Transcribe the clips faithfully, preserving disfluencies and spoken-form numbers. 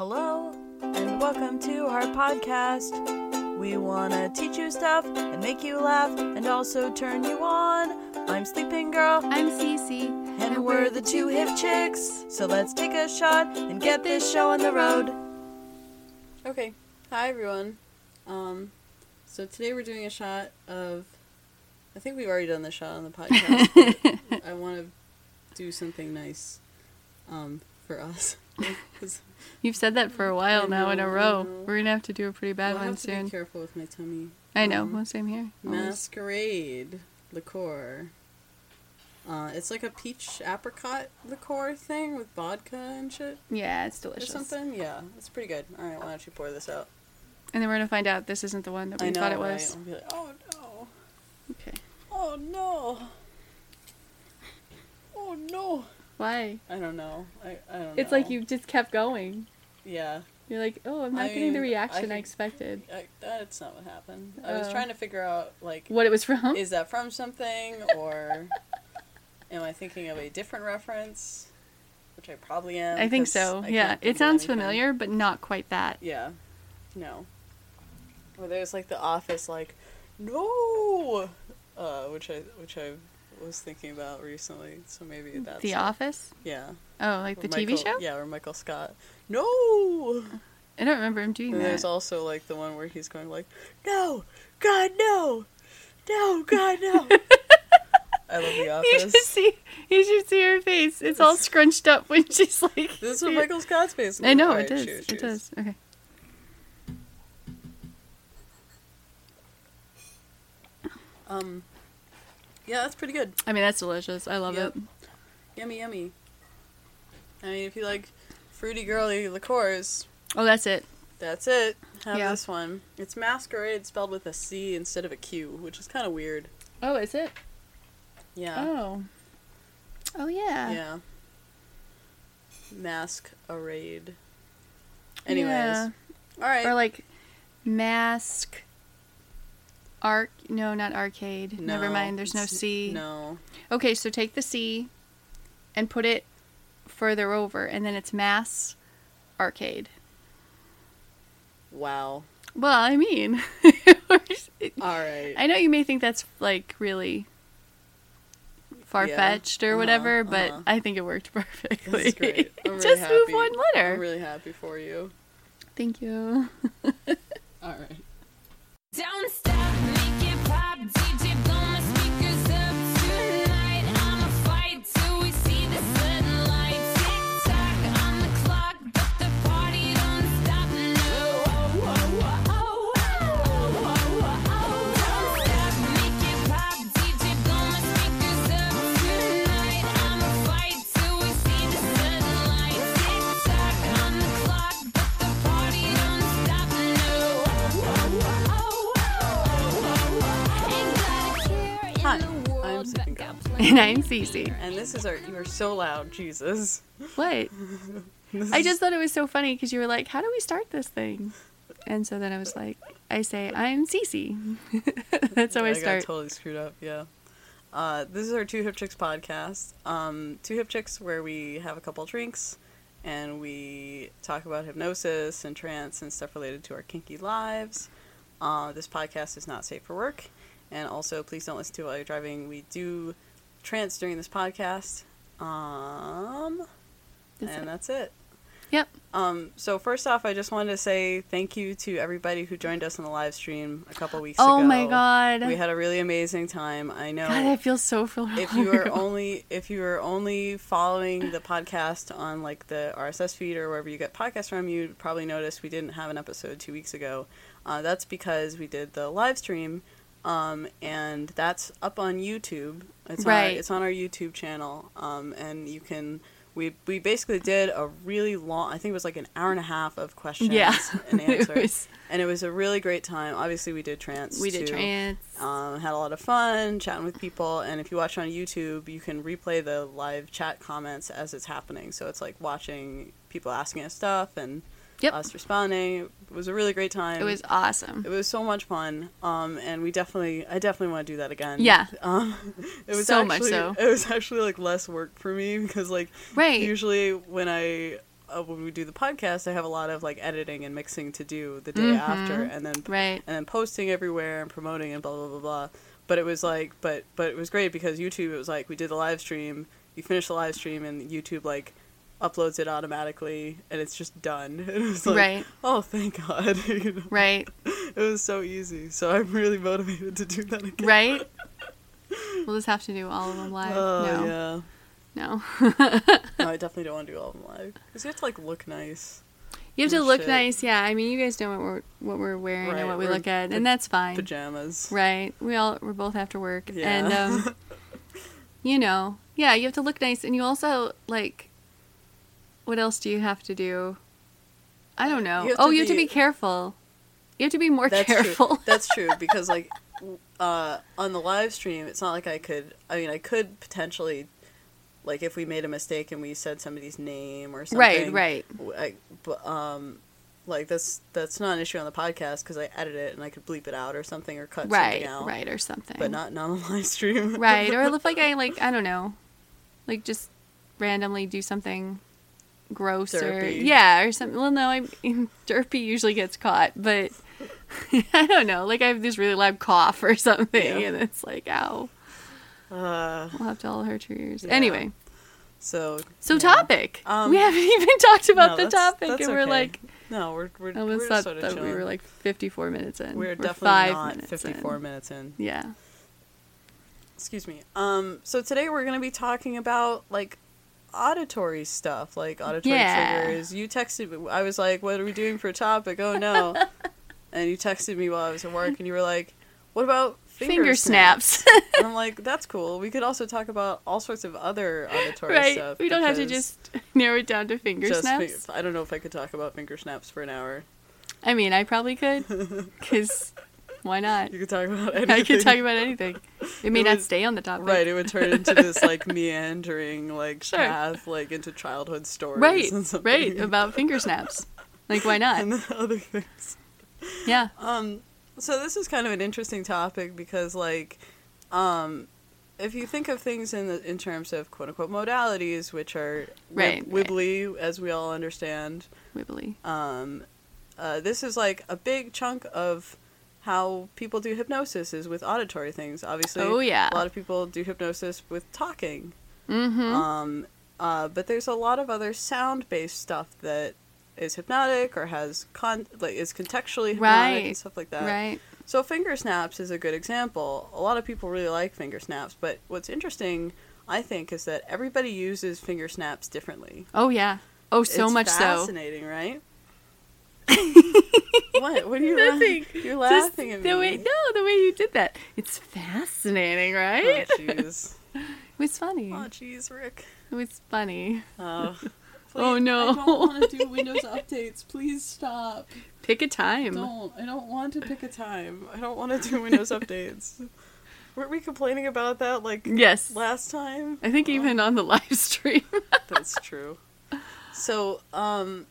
Hello, and welcome to our podcast. We want to teach you stuff and make you laugh and also turn you on. I'm Sleeping Girl. I'm Cece. And, and we're, we're the Two Hip Chicks. So let's take a shot and get this show on the road. Okay. Hi, everyone. Um, so today we're doing a shot of... I think we've already done the shot on the podcast. But I want to do something nice um, for us. You've said that for a while know, now in a row. We're going to have to do a pretty bad well, one soon. I have to be careful with my tummy. I know. Um, well, same here. Always. Masquerade liqueur. Uh, it's like a peach apricot liqueur thing with vodka and shit. Yeah, it's delicious. Or something? Yeah, it's pretty good. All right, why don't you pour this out? And then we're going to find out this isn't the one that we I know, thought it right? was. I'll be like, oh, no. Okay. Oh, no. Oh, no. Why? I don't know. I, I don't know. It's like you just kept going. Yeah. You're like, oh, I'm not I getting mean, the reaction I, I expected. I, that's not what happened. Oh. I was trying to figure out, like... What it was from? Is that from something, or am I thinking of a different reference? Which I probably am. I think so, I yeah. It sounds familiar, but not quite that. Yeah. No. Well, there's, like, The Office, like, no! Uh, which I... Which I was thinking about recently, so maybe that's... The Office? Yeah. Oh, like the T V show? Yeah, or Michael Scott. No! I don't remember him doing that. There's also, like, the one where he's going, like, no! God, no! No, God, no! I love The Office. You should see, you should see her face. It's all scrunched up when she's, like... This is what Michael Scott's face is. I know, it does. It does. Okay. Um... Yeah, that's pretty good. I mean, that's delicious. I love yep. it. Yummy, yummy. I mean, if you like fruity, girly liqueurs... Oh, that's it. That's it. Have yeah. this one. It's Masquerade spelled with a C instead of a Q, which is kind of weird. Oh, is it? Yeah. Oh. Oh, yeah. Yeah. Masquerade. Anyways. Yeah. All right. Or like mask... Arc? No, not arcade. No, never mind. There's no C. No. Okay, so take the C and put it further over, and then it's mass arcade. Wow. Well, I mean, it, all right. I know you may think that's like really far fetched yeah. or uh-huh, whatever, but uh-huh. I think it worked perfectly. That's great. I'm really Just happy. move one letter. I'm really happy for you. Thank you. All right. Don't stop, make it pop, D J blow my speakers up tonight. I'ma fight till we see the sunlight. Tick tock on the clock, but the party don't stop. No, oh, oh, oh, oh, oh, oh, oh. Don't stop, make it pop, D J blow my speakers up tonight. I'ma fight till we see the sunlight. Tick tock on the clock, but the party don't stop. No, oh, oh, oh. Hi, I'm Sleeping Girl. And I'm Cece. And this is our, you're so loud, Jesus. What? I just thought it was so funny because you were like, how do we start this thing? And so then I was like, I say, I'm Cece. That's how I start. I got totally screwed up, yeah. Uh, this is our Two Hip Chicks podcast. Um, Two Hip Chicks where we have a couple drinks and we talk about hypnosis and trance and stuff related to our kinky lives. Uh, this podcast is not safe for work. And also, please don't listen to it while you're driving. We do trance during this podcast. Um, that's and it. that's it. Yep. Um, so first off, I just wanted to say thank you to everybody who joined us on the live stream a couple weeks oh ago. Oh my God. We had a really amazing time. I know. God, I feel so phenomenal. If you are only if you are only following the podcast on like the R S S feed or wherever you get podcasts from, you probably noticed we didn't have an episode two weeks ago. Uh, that's because we did the live stream. Um, and that's up on YouTube. It's right. On our, it's on our YouTube channel. Um, and you can, we, we basically did a really long, I think it was like an hour and a half of questions yeah. and answers. it was... And it was a really great time. Obviously we did trance. We did too. trance. Um, had a lot of fun chatting with people. And if you watch on YouTube, you can replay the live chat comments as it's happening. So it's like watching people asking us stuff and Yep. us responding. It was a really great time. It was awesome. It was so much fun. Um, and we definitely, I definitely want to do that again. Yeah. Um, it was so actually, much so. It was actually like less work for me because like right. usually when I uh, when we do the podcast, I have a lot of like editing and mixing to do the day mm-hmm. after, and then right. and then posting everywhere and promoting and blah blah blah blah. But it was like, but but it was great because YouTube. It was like we did a live stream. You finish the live stream and YouTube like uploads it automatically, and it's just done. And it was like, right. oh, thank God. You know? Right. It was so easy. So I'm really motivated to do that again. Right. We'll just have to do all of them live. Oh, no. yeah. No. No, I definitely don't want to do all of them live. Because you have to, like, look nice. You have to look shit. nice, yeah. I mean, you guys know what we're what we're wearing right. and what we we're look at, and that's fine. Pajamas. Right. We all, we're both after work. Yeah. And, um, you know, yeah, you have to look nice. And you also, like, what else do you have to do? I don't know. You oh, you be, have to be careful. You have to be more that's careful. True. That's true, because, like, uh, on the live stream, it's not like I could, I mean, I could potentially... Like, if we made a mistake and we said somebody's name or something. Right, right. I, um, like, that's that's not an issue on the podcast because I edit it and I could bleep it out or something or cut right, something out. Right, right, or something. But not, not on live stream. Right, or if, like, I, like, I don't know, like, just randomly do something gross derpy. or... Yeah, or something. Well, no, I mean, derpy usually gets caught, but I don't know. Like, I have this really loud cough or something, yeah. and it's like, ow. Uh, we'll have to all hurt your ears. Yeah. Anyway. So, so yeah. topic. Um, we haven't even talked about no, the topic. That's and we're okay. like... No, we're, we're, I almost we're thought that chilling. we were like fifty-four minutes in. We're, we're definitely five not minutes fifty-four in. minutes in. Yeah. Excuse me. Um. So today we're going to be talking about like auditory stuff, like auditory yeah. triggers. You texted me. I was like, what are we doing for a topic? Oh, no. And you texted me while I was at work and you were like, what about... Finger, Finger snaps. snaps. And I'm like, that's cool. We could also talk about all sorts of other auditory right. stuff. We don't have to just narrow it down to finger just snaps. Fi- I don't know if I could talk about finger snaps for an hour. I mean, I probably could. Because why not? You could talk about anything. I could talk about anything. It may it would, not stay on the topic. Right. It would turn into this, like, meandering, like, sure. path, like, into childhood stories. Right. And something. Right. About finger snaps. Like, why not? And other things. Yeah. Um... So this is kind of an interesting topic because, like, um, if you think of things in the, in terms of quote-unquote modalities, which are right, wib- wibbly, right. as we all understand. Wibbly. Um, uh, this is, like, a big chunk of how people do hypnosis is with auditory things. Obviously, oh, yeah. a lot of people do hypnosis with talking. Mm-hmm. Um, uh, but there's a lot of other sound-based stuff that... is hypnotic or has con like is contextually hypnotic right. and stuff like that. Right. So finger snaps is a good example. A lot of people really like finger snaps, but what's interesting, I think, is that everybody uses finger snaps differently. Oh yeah. Oh, so it's much fascinating, so fascinating, right? What? What are you laughing? You're laughing at me. The way, no, the way you did that. It's fascinating, right? Oh jeez. It was funny. Oh jeez, Rick. It was funny. Oh. Please, oh no! I don't want to do Windows updates. Please stop. Pick a time. Don't. I don't want to pick a time. I don't want to do Windows updates. Weren't we complaining about that like yes. last time? I think oh. even on the live stream. That's true. So, um,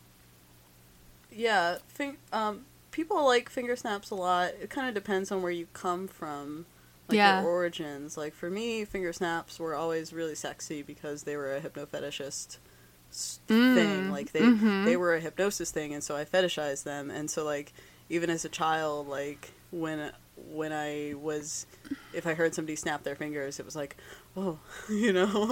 yeah, fing- um, people like finger snaps a lot. It kind of depends on where you come from, like yeah. your origins. Like for me, finger snaps were always really sexy because they were a hypnofetishist. Thing mm. like they mm-hmm. they were a hypnosis thing, and so I fetishized them, and so like even as a child, like when when I was if I heard somebody snap their fingers, it was like, oh, you know,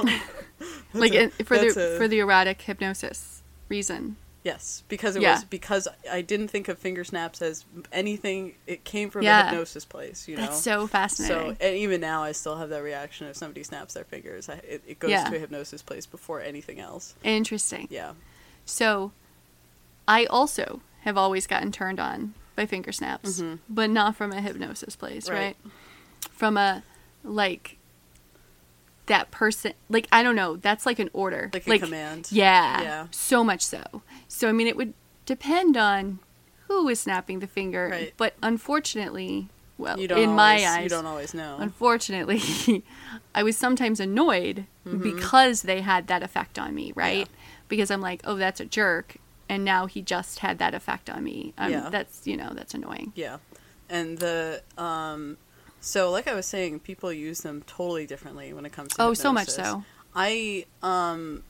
like a, for the a... for the erotic hypnosis reason. Yes, because it yeah. was because I didn't think of finger snaps as anything. It came from yeah. a hypnosis place, you know. That's so fascinating. So, and even now, I still have that reaction if somebody snaps their fingers. I, it, it goes yeah. to a hypnosis place before anything else. Interesting. Yeah. So, I also have always gotten turned on by finger snaps, mm-hmm. but not from a hypnosis place, right? right? From a, like... that person, like, I don't know, that's like an order. Like a like, command. Yeah, yeah. So much so. So, I mean, it would depend on who is snapping the finger. Right. But unfortunately, well, in always, my eyes. You don't always know. Unfortunately, I was sometimes annoyed mm-hmm. because they had that effect on me, right? Yeah. Because I'm like, oh, that's a jerk. And now he just had that effect on me. Um, yeah. That's, you know, that's annoying. Yeah. And the, um... So, like I was saying, people use them totally differently when it comes to hypnosis. Oh, so much so. I, um,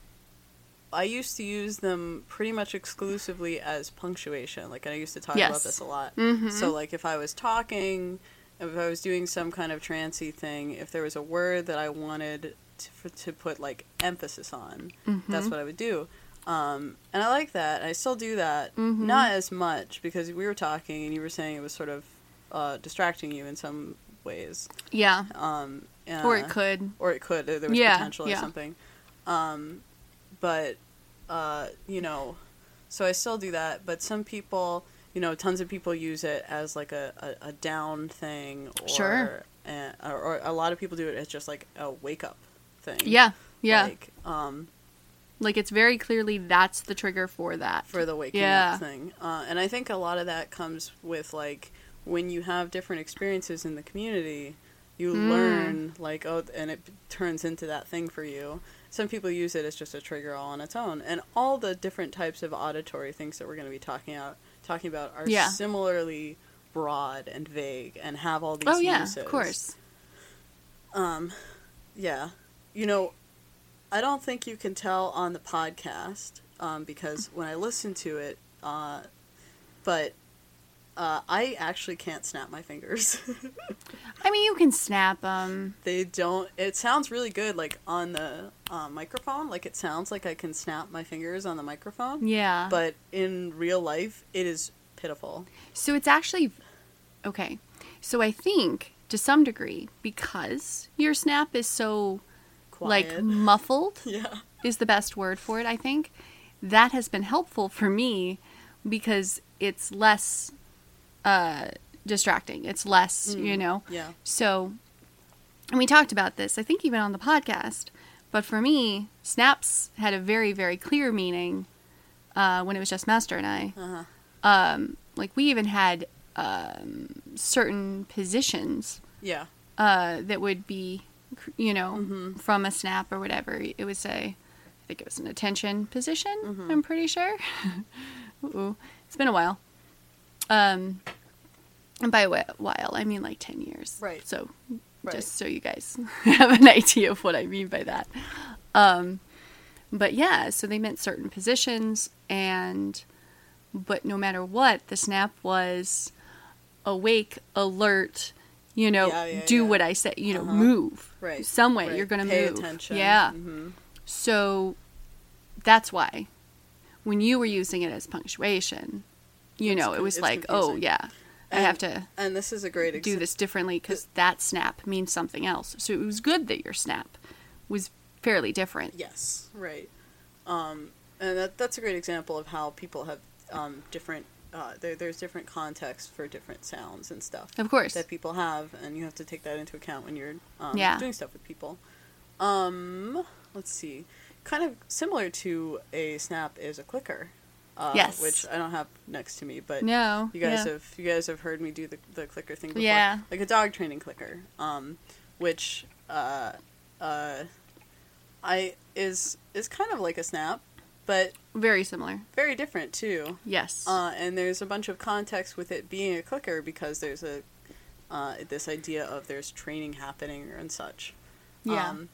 I used to use them pretty much exclusively as punctuation. Like, and I used to talk yes. about this a lot. Mm-hmm. So, like, if I was talking, if I was doing some kind of trancy thing, if there was a word that I wanted to, for, to put, like, emphasis on, mm-hmm. that's what I would do. Um, and I like that. I still do that. Mm-hmm. Not as much, because we were talking, and you were saying it was sort of uh, distracting you in some ways. Yeah. Um, uh, or it could. Or it could. There was yeah. potential or yeah. something. Um, but, uh, you know, so I still do that. But some people, you know, tons of people use it as, like, a, a, a down thing. Or, sure. Uh, or, or a lot of people do it as just, like, a wake-up thing. Yeah, yeah. Like, um... Like, it's very clearly that's the trigger for that. For the waking yeah. up thing. Uh, and I think a lot of that comes with, like, when you have different experiences in the community, you mm. learn, like, oh, and it turns into that thing for you. Some people use it as just a trigger all on its own. And all the different types of auditory things that we're going to be talking out, talking about are yeah. similarly broad and vague and have all these oh, yeah, uses. Of course. Um, yeah. You know... I don't think you can tell on the podcast, um, because when I listen to it, uh, but uh, I actually can't snap my fingers. I mean, you can snap them. They don't. It sounds really good, like, on the uh, microphone. Like, it sounds like I can snap my fingers on the microphone. Yeah. But in real life, it is pitiful. So it's actually... Okay. So I think, to some degree, because your snap is so... Quiet. Like, muffled yeah. is the best word for it, I think. That has been helpful for me because it's less uh, distracting. It's less, mm. you know. Yeah. So, and we talked about this, I think even on the podcast, but for me, snaps had a very, very clear meaning uh, when it was just Master and I. Uh-huh. Um, like, we even had um, certain positions yeah. uh, that would be... you know, mm-hmm. from a snap or whatever, it would say, I think it was an attention position, mm-hmm. I'm pretty sure. Ooh, it's been a while. Um, and by a while, I mean like ten years. Right. So right. just so you guys have an idea of what I mean by that. Um, but yeah, so they meant certain positions, and, but no matter what, the snap was awake, alert, you know, yeah, yeah, do yeah. what I say, you know, uh-huh. move. Right. Some way right. you're going to move. Pay attention. Yeah. Mm-hmm. So that's why when you were using it as punctuation, you it's, know, it was like, confusing. Oh, yeah, and, I have to and this is a great ex- do this differently because th- that snap means something else. So it was good that your snap was fairly different. Yes. Right. Um, and that that's a great example of how people have um, different Uh, there, there's different contexts for different sounds and stuff. Of course. That people have, and you have to take that into account when you're um, yeah. doing stuff with people. Um, let's see. Kind of similar to a snap is a clicker. Uh, yes. Which I don't have next to me, but no, you guys yeah. have you guys have heard me do the, the clicker thing before. Yeah. Like a dog training clicker, um, which uh, uh, I is is kind of like a snap. But very similar. Very different, too. Yes. Uh, and there's a bunch of context with it being a clicker because there's a uh, this idea of there's training happening and such. Yeah. Um,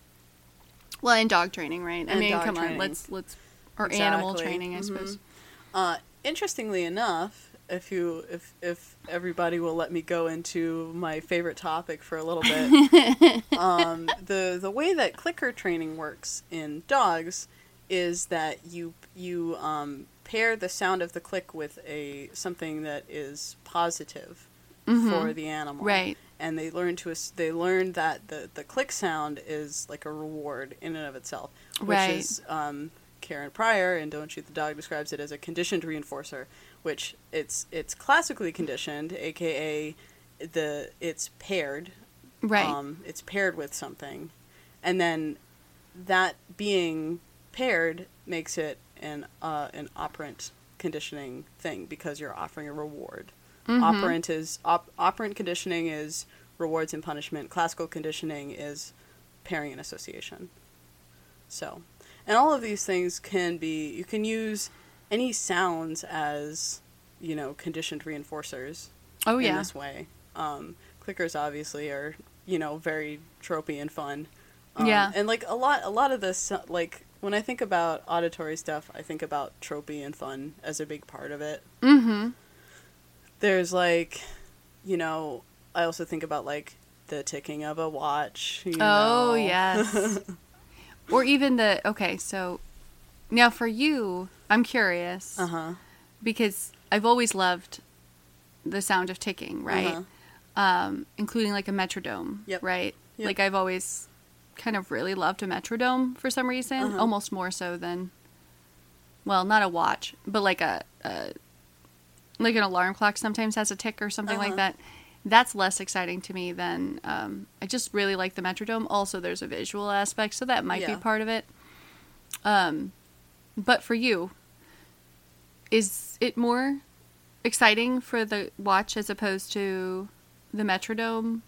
well, and dog training, right? I mean, come training. on, let's... let's Or exactly. animal training, I mm-hmm. suppose. Uh, interestingly enough, if you if if everybody will let me go into my favorite topic for a little bit, um, the the way that clicker training works in dogs... is that you you um, pair the sound of the click with a something that is positive mm-hmm. for the animal, right? And they learn to they learn that the, the click sound is like a reward in and of itself, which right. is um, Karen Pryor in Don't Shoot the Dog describes it as a conditioned reinforcer, which it's it's classically conditioned, aka the it's paired, right? Um, it's paired with something, and then that being paired makes it an uh, an operant conditioning thing because you're offering a reward. Mm-hmm. Operant is op- operant conditioning is rewards and punishment. Classical conditioning is pairing and association. So, and all of these things can be you can use any sounds as you know conditioned reinforcers. Oh yeah, in this way, um, clickers obviously are you know very tropey and fun. Um, yeah, and like a lot a lot of this like. When I think about auditory stuff, I think about tropey and fun as a big part of it. Mm-hmm. There's, like, you know, I also think about, like, the ticking of a watch. You oh, know. Yes. Or even the, okay, so, now for you, I'm curious. Uh-huh. Because I've always loved the sound of ticking, right? Uh-huh. Um, including, like, a metrodome, yep. right? Yep. Like, I've always kind of really loved a metrodome for some reason, uh-huh. almost more so than, well, not a watch, but like a, a like an alarm clock sometimes has a tick or something uh-huh. like that. That's less exciting to me than, um, I just really like the metrodome. Also, there's a visual aspect, so that might yeah. be part of it. Um, but for you, is it more exciting for the watch as opposed to the metrodome?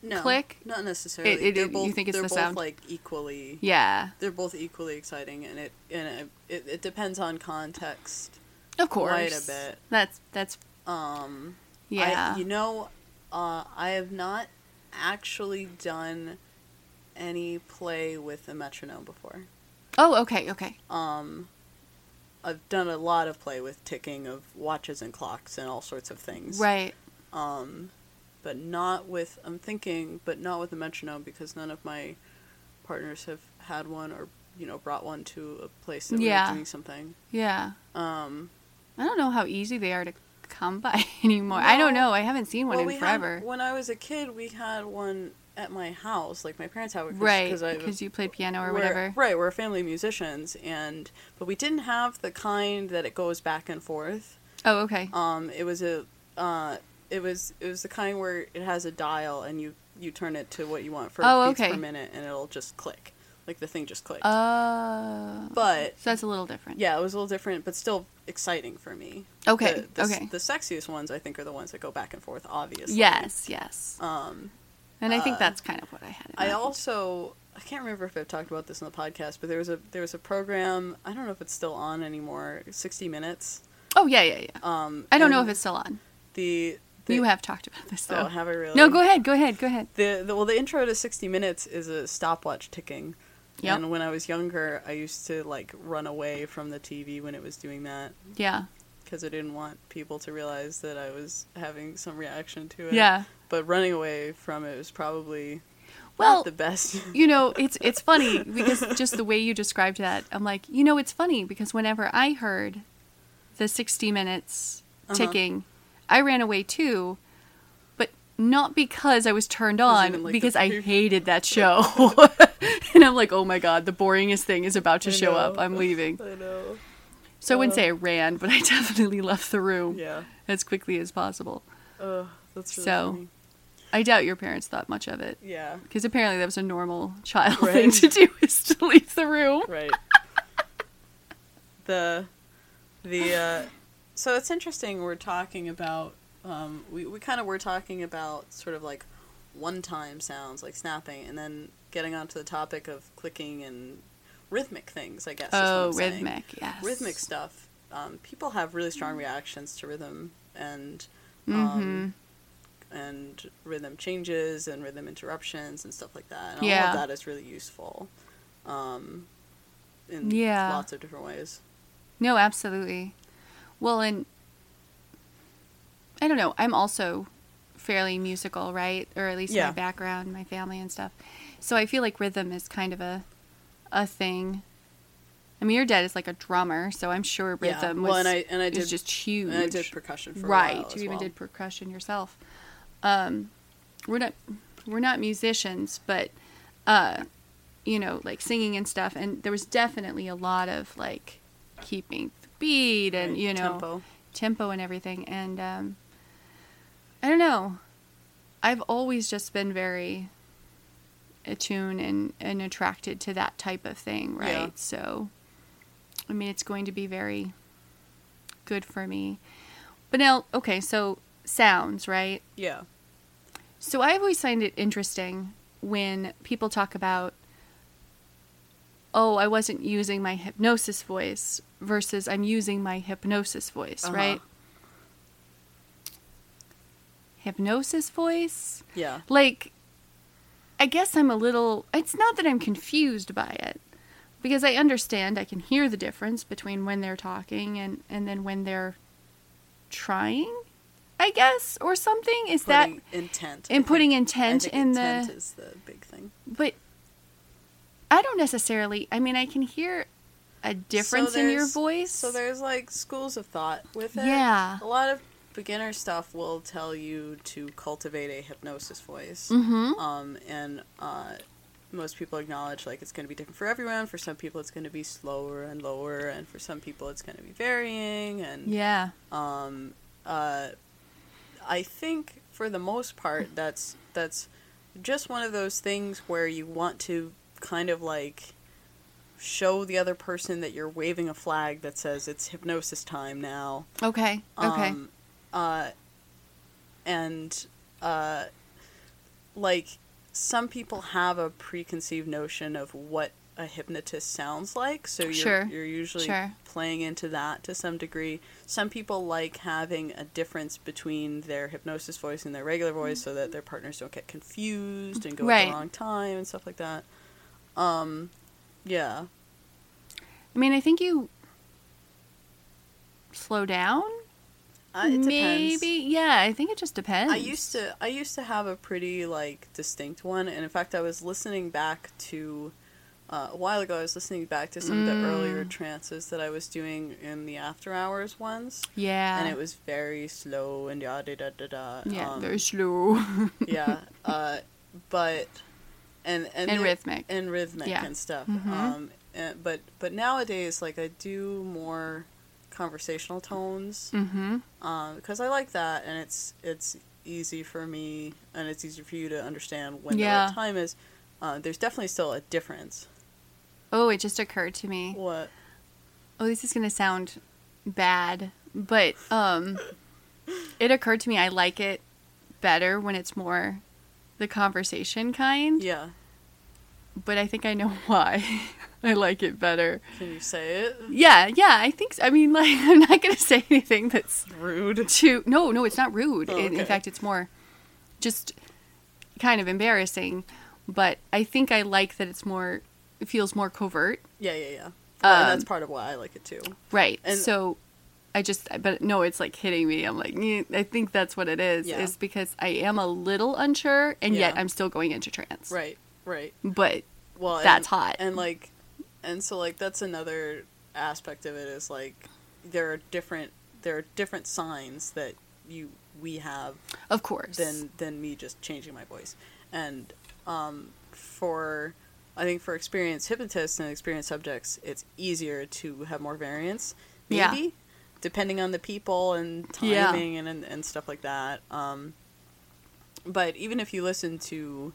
No, click? Not necessarily. It, it, they're both, you think it's they're the both sound? Like equally. Yeah, they're both equally exciting, and it and it, it depends on context. Of course, quite a bit. That's that's. Um, yeah, I, you know, uh, I have not actually done any play with a metronome before. Oh, okay, okay. Um, I've done a lot of play with ticking of watches and clocks and all sorts of things. Right. Um. But not with, I'm thinking, but not with a metronome, because none of my partners have had one or, you know, brought one to a place that yeah. we were doing something. Yeah. Um, I don't know how easy they are to come by anymore. No. I don't know. I haven't seen one well, in forever. Had, when I was a kid, we had one at my house. Like, my parents had one. Right, cause I, because you played piano or whatever. Right, we're family musicians. and But we didn't have the kind that it goes back and forth. Oh, okay. Um, It was a... Uh, It was it was the kind where it has a dial and you, you turn it to what you want for oh, beats okay. per minute and it'll just click. Like, the thing just clicked. Oh. But so that's a little different. Yeah, it was a little different, but still exciting for me. Okay. The, the, okay. The sexiest ones, I think, are the ones that go back and forth, obviously. Yes, yes. Um, and I think uh, that's kind of what I had in mind. I also I can't remember if I've talked about this in the podcast, but there was a there was a program, I don't know if it's still on anymore, sixty minutes. Oh yeah, yeah, yeah. Um, I don't know if it's still on. The The, you have talked about this, though. Oh, have I really? No, go ahead, go ahead, go ahead. The, the Well, the intro to sixty minutes is a stopwatch ticking. Yep. And when I was younger, I used to, like, run away from the T V when it was doing that. Yeah. Because I didn't want people to realize that I was having some reaction to it. Yeah. But running away from it was probably well, not the best. You know, it's it's funny, because just the way you described that, I'm like, you know, it's funny, because whenever I heard the sixty minutes ticking... Uh-huh. I ran away too, but not because I was turned on, like because the- I hated that show. And I'm like, oh my God, the boringest thing is about to I show know. up. I'm leaving. I know. So uh, I wouldn't say I ran, but I definitely left the room yeah. as quickly as possible. Uh, that's really so funny. I doubt your parents thought much of it. Yeah. Because apparently that was a normal child right. thing to do, is to leave the room. Right. the, the, uh... So it's interesting we're talking about, um, we, we kind of were talking about sort of like one-time sounds, like snapping, and then getting onto the topic of clicking and rhythmic things, I guess. Oh, is what I'm rhythmic, saying. yes. Rhythmic stuff. Um, people have really strong reactions to rhythm and, um, mm-hmm. and rhythm changes and rhythm interruptions and stuff like that. And all yeah. of that is really useful um, in yeah. lots of different ways. No, absolutely. Well, and I don't know, I'm also fairly musical, right? Or at least yeah. my background, my family and stuff. So I feel like rhythm is kind of a a thing. I mean, your dad is like a drummer, so I'm sure rhythm yeah. well, was and I, and I did, is just huge. And I did percussion for right. a while Right, you even well. did percussion yourself. Um, we're not we're not musicians, but, uh, you know, like singing and stuff. And there was definitely a lot of like keeping beat and right. you know tempo. tempo and everything, and um I don't know, I've always just been very attuned and and attracted to that type of thing, right? yeah. So I mean, it's going to be very good for me. But now, okay, so sounds, right? Yeah. So I've always found it interesting when people talk about, oh, I wasn't using my hypnosis voice versus I'm using my hypnosis voice, uh-huh. right? Hypnosis voice? Yeah. Like, I guess I'm a little... It's not that I'm confused by it, because I understand, I can hear the difference between when they're talking and, and then when they're trying, I guess, or something. Is that intent? And putting intent in the... Intent is the big thing. But I don't necessarily... I mean, I can hear a difference in your voice. So there's, like, schools of thought with it. Yeah. A lot of beginner stuff will tell you to cultivate a hypnosis voice. Mm-hmm. Um, and... Uh, most people acknowledge, like, it's going to be different for everyone. For some people, it's going to be slower and lower, and for some people, it's going to be varying. And yeah, um, uh, I think for the most part, that's that's just one of those things where you want to kind of like show the other person that you're waving a flag that says it's hypnosis time now. Okay. Okay. Um, uh, and uh, like. Some people have a preconceived notion of what a hypnotist sounds like, so you're, sure. you're usually sure. playing into that to some degree. Some people like having a difference between their hypnosis voice and their regular voice so that their partners don't get confused and go right. at the wrong time and stuff like that. Um, yeah. I mean, I think you slow down. Uh, it Maybe, depends. yeah, I think it just depends. I used to I used to have a pretty, like, distinct one, and in fact, I was listening back to, uh, a while ago, I was listening back to some mm. of the earlier trances that I was doing in the after hours ones. Yeah. And it was very slow and yada-da-da-da. Yeah, um, very slow. yeah, uh, but... And, and, and the, rhythmic. And rhythmic yeah. and stuff. Mm-hmm. Um, and, but, but nowadays, like, I do more... conversational tones, mm-hmm. um, because I like that, and it's it's easy for me, and it's easier for you to understand when yeah. the right time is. Uh, there's definitely still a difference. Oh, it just occurred to me. What? Oh, this is gonna sound bad, but um, it occurred to me I like it better when it's more the conversation kind. Yeah. But I think I know why I like it better. Can you say it? Yeah, yeah, I think so. I mean, like, I'm not going to say anything that's rude. Too, no, no, it's not rude. Oh, okay. in, in fact, it's more just kind of embarrassing. But I think I like that it's more, it feels more covert. Yeah, yeah, yeah. Well, um, and that's part of why I like it, too. Right. And so I just, but no, it's like hitting me. I'm like, eh, I think that's what it is. Yeah. Is because I am a little unsure, and yeah. yet I'm still going into trance. Right. Right. But well, that's and, hot. And like, and so like, that's another aspect of it is like, there are different, there are different signs that you, we have. Of course. Than, than me just changing my voice. And, um, for, I think for experienced hypnotists and experienced subjects, it's easier to have more variance. Maybe. Yeah. Depending on the people and timing yeah. and, and, and stuff like that. Um, but even if you listen to,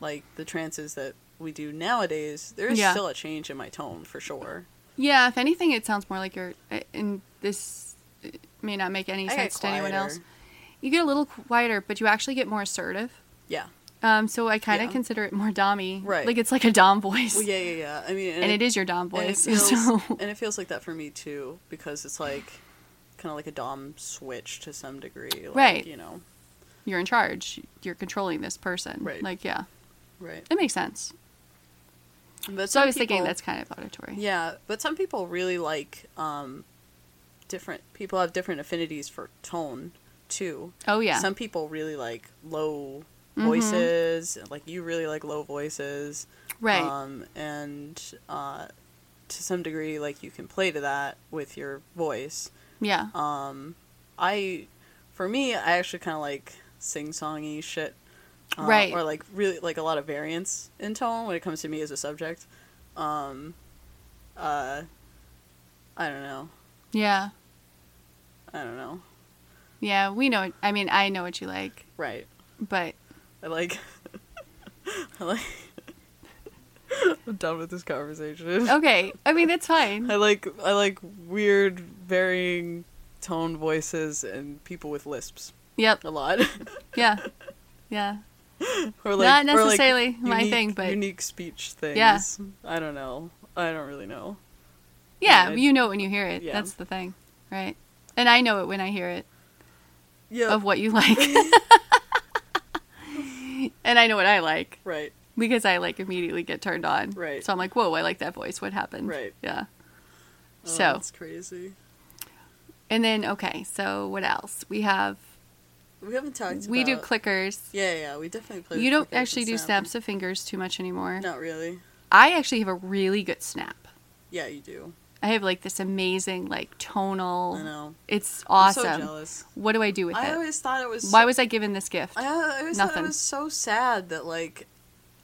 like, the trances that we do nowadays, there is yeah. still a change in my tone, for sure. Yeah, if anything, it sounds more like you're... And this may not make any I sense to anyone else. You get a little quieter, but you actually get more assertive. Yeah. Um. So I kind of yeah. consider it more dommy. Right. Like, it's like a dom voice. Well, yeah, yeah, yeah. I mean... And, and it, it is your dom voice. And it, feels, so. and it feels like that for me, too, because it's, like, kind of like a dom switch to some degree. Like, right. You know. You're in charge. You're controlling this person. Right. Like, yeah. Right. That makes sense. But so I was people, thinking that's kind of auditory. Yeah, but some people really like um, different... People have different affinities for tone, too. Oh, yeah. Some people really like low voices. Mm-hmm. Like, you really like low voices. Right. Um, and uh, to some degree, like, you can play to that with your voice. Yeah. Um, I... For me, I actually kind of like sing-songy shit. Uh, right. Or, like, really, like, a lot of variance in tone when it comes to me as a subject. Um, uh, I don't know. Yeah. I don't know. Yeah, we know. I mean, I know what you like. Right. But. I like. I like. I'm done with this conversation. Okay. I mean, that's fine. I like, I like weird, varying tone voices and people with lisps. Yep. A lot. yeah. Yeah. Or like, not necessarily like unique, my thing, but unique speech things. Yeah. I don't know. I don't really know. Yeah, I, you know it when you hear it. Yeah. That's the thing, right? And I know it when I hear it. Yeah. Of what you like. And I know what I like. Right. because I like immediately get turned on. Right. So I'm like, whoa, I like that voice. What happened? Right. Yeah. Oh, so that's crazy. And then, okay, so what else? We have... We haven't talked about... We do clickers. Yeah, yeah, we definitely play with clickers. You don't actually do snaps of fingers too much anymore. Not really. I actually have a really good snap. Yeah, you do. I have, like, this amazing, like, tonal... I know. It's awesome. I'm so jealous. What do I do with it? I always thought it was... Why was I given this gift? I always Nothing. thought it was so sad that, like,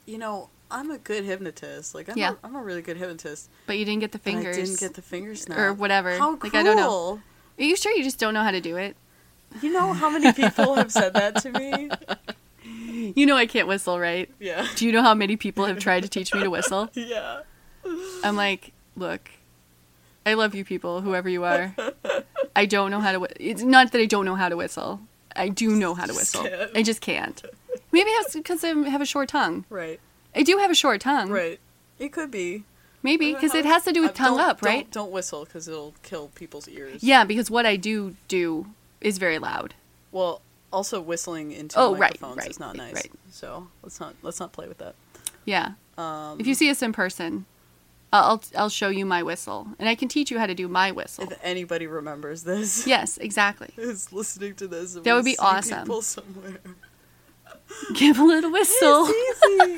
you know... I'm a good hypnotist. Like, I'm, yeah. a, I'm a really good hypnotist. But you didn't get the fingers. I didn't get the fingers now. Or whatever. How cool. Like, I don't know. Are you sure you just don't know how to do it? You know how many people have said that to me? You know I can't whistle, right? Yeah. Do you know how many people have tried to teach me to whistle? Yeah. I'm like, look, I love you people, whoever you are. I don't know how to whistle. It's not that I don't know how to whistle. I do know how to whistle. Can't. I just can't. Maybe that's because I have a short tongue. Right. I do have a short tongue. Right. It could be. Maybe, because it has to do with uh, tongue up, right? Don't, don't whistle, because it'll kill people's ears. Yeah, because what I do do is very loud. Well, also whistling into oh, microphones right, right, is not nice. Right. So let's not let's not play with that. Yeah. Um, if you see us in person, I'll I'll show you my whistle, and I can teach you how to do my whistle. If anybody remembers this, yes, exactly. Is listening to this, that would be awesome. People somewhere, give a little whistle. It's easy.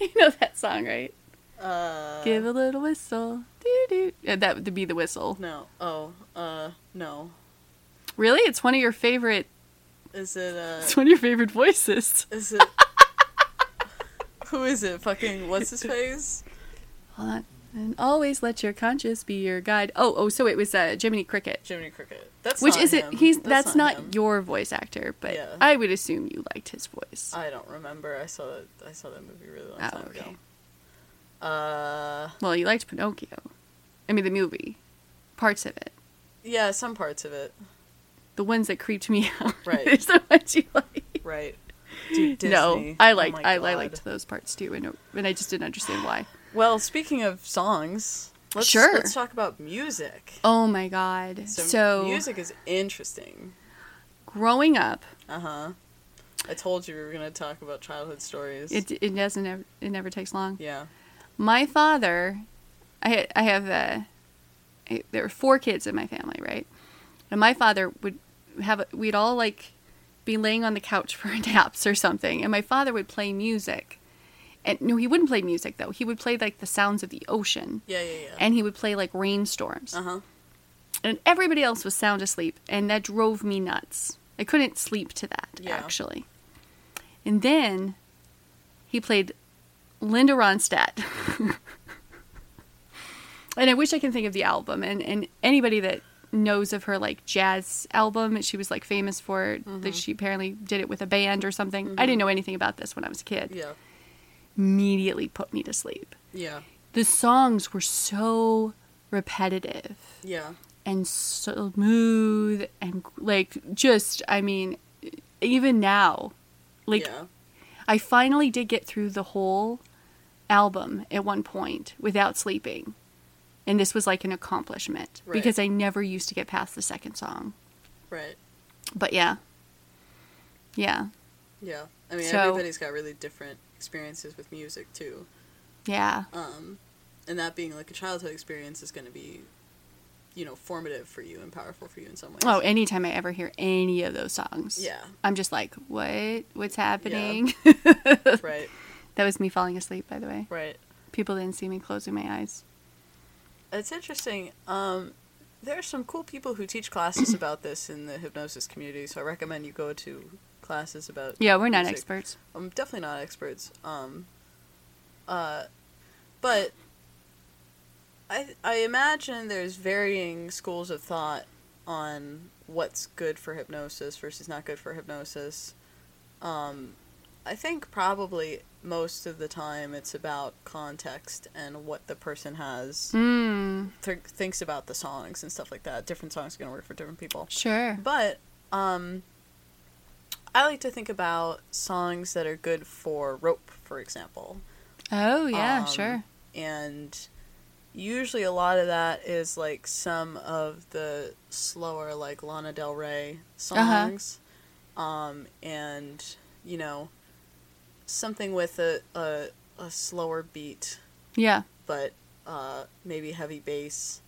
You know that song, right? Uh, Give a little whistle. Doo-doo. That would be the whistle. No. Oh, uh, no. Really? It's one of your favorite... Is it, uh... It's one of your favorite voices. Is it... Who is it? Fucking... What's his face? Hold on. And always let your conscience be your guide. Oh, oh, so it was uh, Jiminy Cricket. Jiminy Cricket. That's Which not isn't, him. He's, that's, that's not, not your voice actor, but yeah. I would assume you liked his voice. I don't remember. I saw that, I saw that movie really long oh, time okay. ago. Uh, well, you liked Pinocchio. I mean, the movie. Parts of it. Yeah, some parts of it. The ones that creeped me out. Right. Is the ones you like. Right. Dude, Disney. No, I liked, oh I, I liked those parts too, and, and I just didn't understand why. Well, speaking of songs, let's, sure. let's talk about music. Oh, my God. So, so music is interesting. Growing up. Uh-huh. I told you we were going to talk about childhood stories. It it doesn't ever, it never takes long. Yeah. My father, I, I have, a, I, there were four kids in my family, right? And my father would have, we'd all, like, be laying on the couch for naps or something. And my father would play music. And no, he wouldn't play music, though. He would play, like, the sounds of the ocean. Yeah, yeah, yeah. And he would play, like, rainstorms. Uh-huh. And everybody else was sound asleep, and that drove me nuts. I couldn't sleep to that, yeah. actually. And then he played Linda Ronstadt. And I wish I can think of the album. And, and anybody that knows of her, like, jazz album, she was, like, famous for mm-hmm. that she apparently did it with a band or something. Mm-hmm. I didn't know anything about this when I was a kid. Yeah. Immediately put me to sleep. Yeah. The songs were so repetitive. Yeah. And so smooth and, like, just, I mean, even now, like, yeah. I finally did get through the whole album at one point without sleeping. And this was, like, an accomplishment. Right. Because I never used to get past the second song. Right. But, yeah. Yeah. Yeah. I mean, so, everybody's got really different experiences with music too. Yeah. Um, and that being like a childhood experience is going to be, you know, formative for you and powerful for you in some ways. Oh, anytime I ever hear any of those songs. Yeah. I'm just like, what? What's happening? Yeah. Right. That was me falling asleep, by the way. Right. People didn't see me closing my eyes. It's interesting. Um, there are some cool people who teach classes about this in the hypnosis community, so I recommend you go to classes about yeah we're not music. experts I'm definitely not experts um uh but I I imagine there's varying schools of thought on what's good for hypnosis versus not good for hypnosis. um I think probably most of the time it's about context and what the person has mm. th- thinks about the songs and stuff like that. Different songs are going to work for different people, sure, but um I like to think about songs that are good for rope, for example. Oh, yeah, um, sure. And usually a lot of that is, like, some of the slower, like, Lana Del Rey songs. Uh-huh. Um, and, you know, something with a, a a slower beat. Yeah. But uh, maybe heavy bass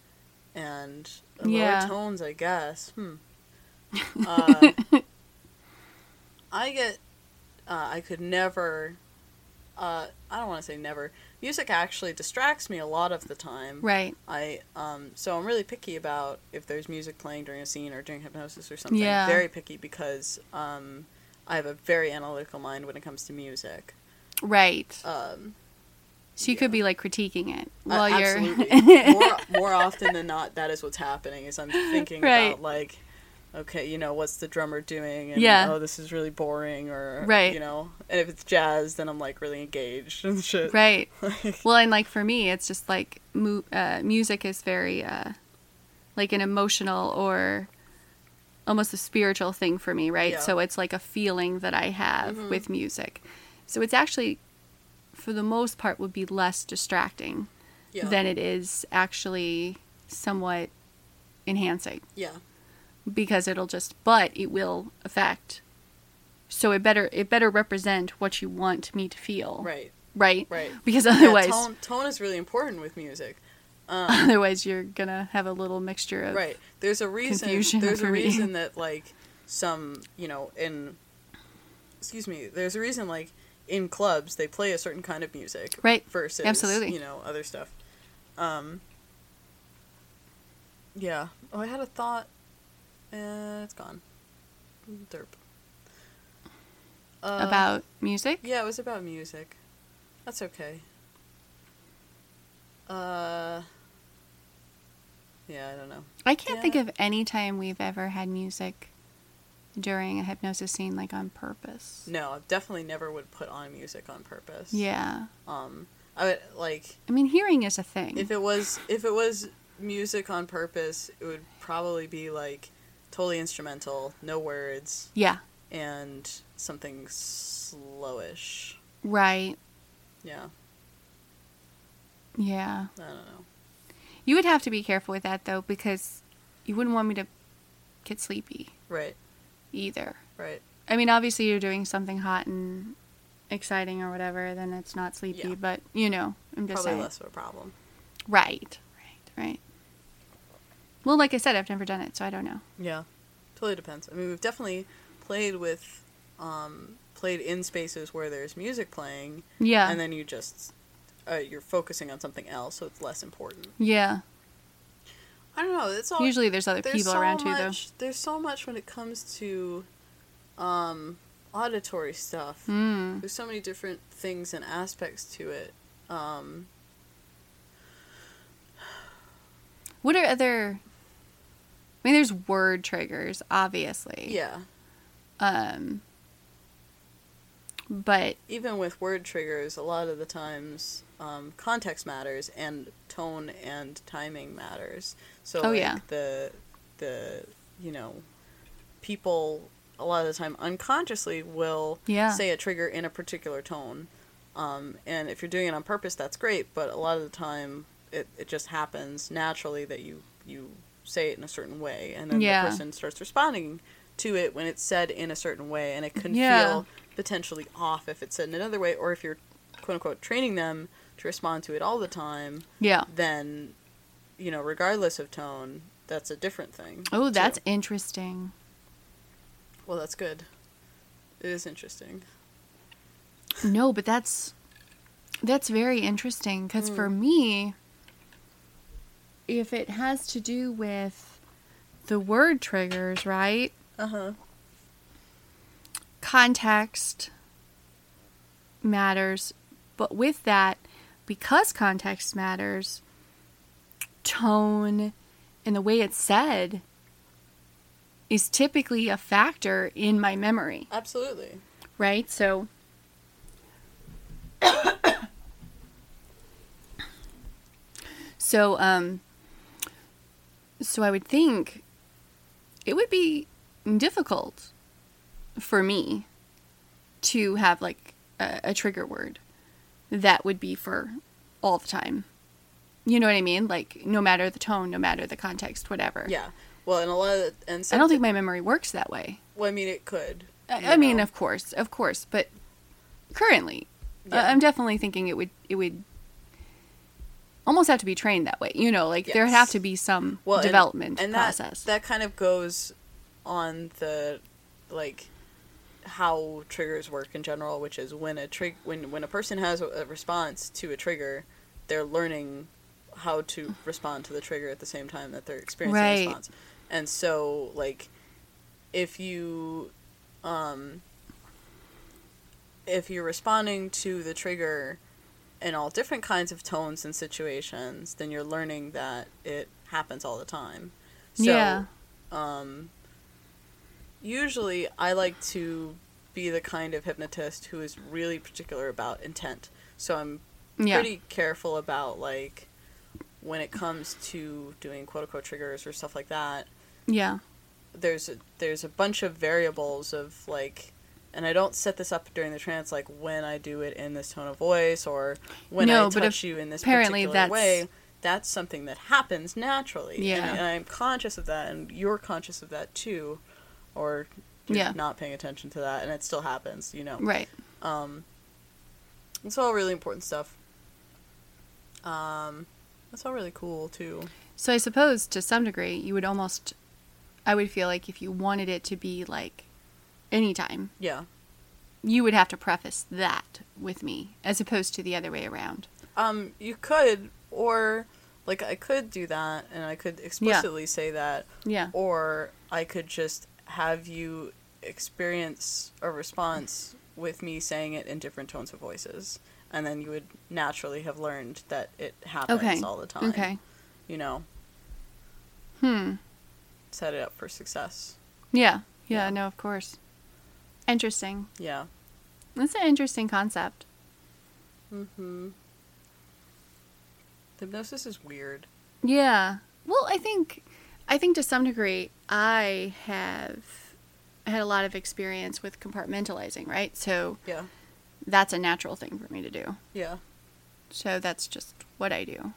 and lower yeah. tones, I guess. Hmm. Uh, I get. Uh, I could never. Uh, I don't want to say never. Music actually distracts me a lot of the time. Right. I um. So I'm really picky about if there's music playing during a scene or during hypnosis or something. Yeah. Very picky because um, I have a very analytical mind when it comes to music. Right. Um. So you yeah. could be like critiquing it while uh, you're. Absolutely. more more often than not, that is what's happening. Is I'm thinking right. about like. Okay, you know, what's the drummer doing? And, yeah. oh, this is really boring, or, right. you know. And if it's jazz, then I'm, like, really engaged and shit. Right. like, well, and, like, for me, it's just, like, mu- uh, music is very, uh, like, an emotional or almost a spiritual thing for me, right? Yeah. So it's, like, a feeling that I have mm-hmm. with music. So it's actually, for the most part, would be less distracting yeah. than it is actually somewhat enhancing. Yeah. Because it'll just, but it will affect. So it better it better represent what you want me to feel. Right. Right? Right. Because otherwise... Yeah, tone, tone is really important with music. Um, otherwise you're going to have a little mixture of right. There's a reason, confusion There's a reason me. that, like, some, you know, in... Excuse me. There's a reason, like, in clubs, they play a certain kind of music. Right. Versus, Absolutely. you know, other stuff. Um. Yeah. Oh, I had a thought... Uh, it's gone. Derp. Uh, about music? Yeah, it was about music. That's okay. Uh, yeah, I don't know. I can't yeah. think of any time we've ever had music during a hypnosis scene, like, on purpose. No, I definitely never would put on music on purpose. Yeah. Um, I would, like... I mean, hearing is a thing. If it was, if it was music on purpose, it would probably be, like... Totally instrumental, no words. Yeah. And something slowish. Right. Yeah. Yeah. I don't know. You would have to be careful with that, though, because you wouldn't want me to get sleepy. Right. Either. Right. I mean, obviously, you're doing something hot and exciting or whatever, then it's not sleepy, yeah. but, you know, I'm just Probably saying. Probably less of a problem. Right. Right. Right. Well, like I said, I've never done it, so I don't know. Yeah. Totally depends. I mean, we've definitely played with, um, played in spaces where there's music playing. Yeah. And then you just, uh, you're focusing on something else, so it's less important. Yeah. I don't know. It's all... Usually there's other there's people so around much, too, though. There's so much when it comes to, um, auditory stuff. Mm. There's so many different things and aspects to it. Um... What are other... I mean, there's word triggers, obviously. Yeah. Um. But... Even with word triggers, a lot of the times, um, context matters and tone and timing matters. So, oh, like, yeah. the, the, you know, people, a lot of the time, unconsciously will yeah. say a trigger in a particular tone. Um, and if you're doing it on purpose, that's great, but a lot of the time... It, it just happens naturally that you, you say it in a certain way, and then yeah. the person starts responding to it when it's said in a certain way, and it can yeah. feel potentially off if it's said in another way, or if you're, quote-unquote, training them to respond to it all the time, yeah. then, you know, regardless of tone, that's a different thing. Oh, that's too. Interesting. Well, that's good. It is interesting. No, but that's, that's very interesting, because mm. for me... If it has to do with the word triggers, right? Uh-huh. Context matters. But with that, because context matters, tone and the way it's said is typically a factor in my memory. Absolutely. Right? So... so, um... So I would think it would be difficult for me to have, like, a, a trigger word that would be for all the time. You know what I mean? Like, no matter the tone, no matter the context, whatever. Yeah. Well, and a lot of... The, and I don't think my memory works that way. Well, I mean, it could. I, I mean, of course. Of course. But currently. Yeah. Uh, I'm definitely thinking it would it would almost have to be trained that way. You know, like yes. there would have to be some well, development and, and process. That, that kind of goes on the, like, how triggers work in general, which is when a trig- when when a person has a response to a trigger, they're learning how to respond to the trigger at the same time that they're experiencing right. a response. And so, like, if you um if you're responding to the trigger in all different kinds of tones and situations, then you're learning that it happens all the time. So, yeah. um usually I like to be the kind of hypnotist who is really particular about intent. So I'm yeah. pretty careful about, like, when it comes to doing quote-unquote triggers or stuff like that. Yeah. There's a, there's a bunch of variables of, like... And I don't set this up during the trance, like, when I do it in this tone of voice or when no, I touch you in this particular that's... way. That's something that happens naturally. Yeah. And, and I'm conscious of that, and you're conscious of that, too. Or you're yeah. not paying attention to that, and it still happens, you know. Right. Um, it's all really important stuff. Um, that's all really cool, too. So I suppose, to some degree, you would almost... I would feel like if you wanted it to be, like... anytime. Yeah. You would have to preface that with me, as opposed to the other way around. Um, you could, or, like, I could do that, and I could explicitly yeah. say that. Yeah. Or I could just have you experience a response with me saying it in different tones of voices. And then you would naturally have learned that it happens okay. all the time. Okay. You know? Hmm. Set it up for success. Yeah. Yeah, yeah. No, of course. Interesting. Yeah. That's an interesting concept. Mm-hmm. Hypnosis is weird. Yeah. Well, I think, I think to some degree, I have had a lot of experience with compartmentalizing, right? So yeah. that's a natural thing for me to do. Yeah. So that's just what I do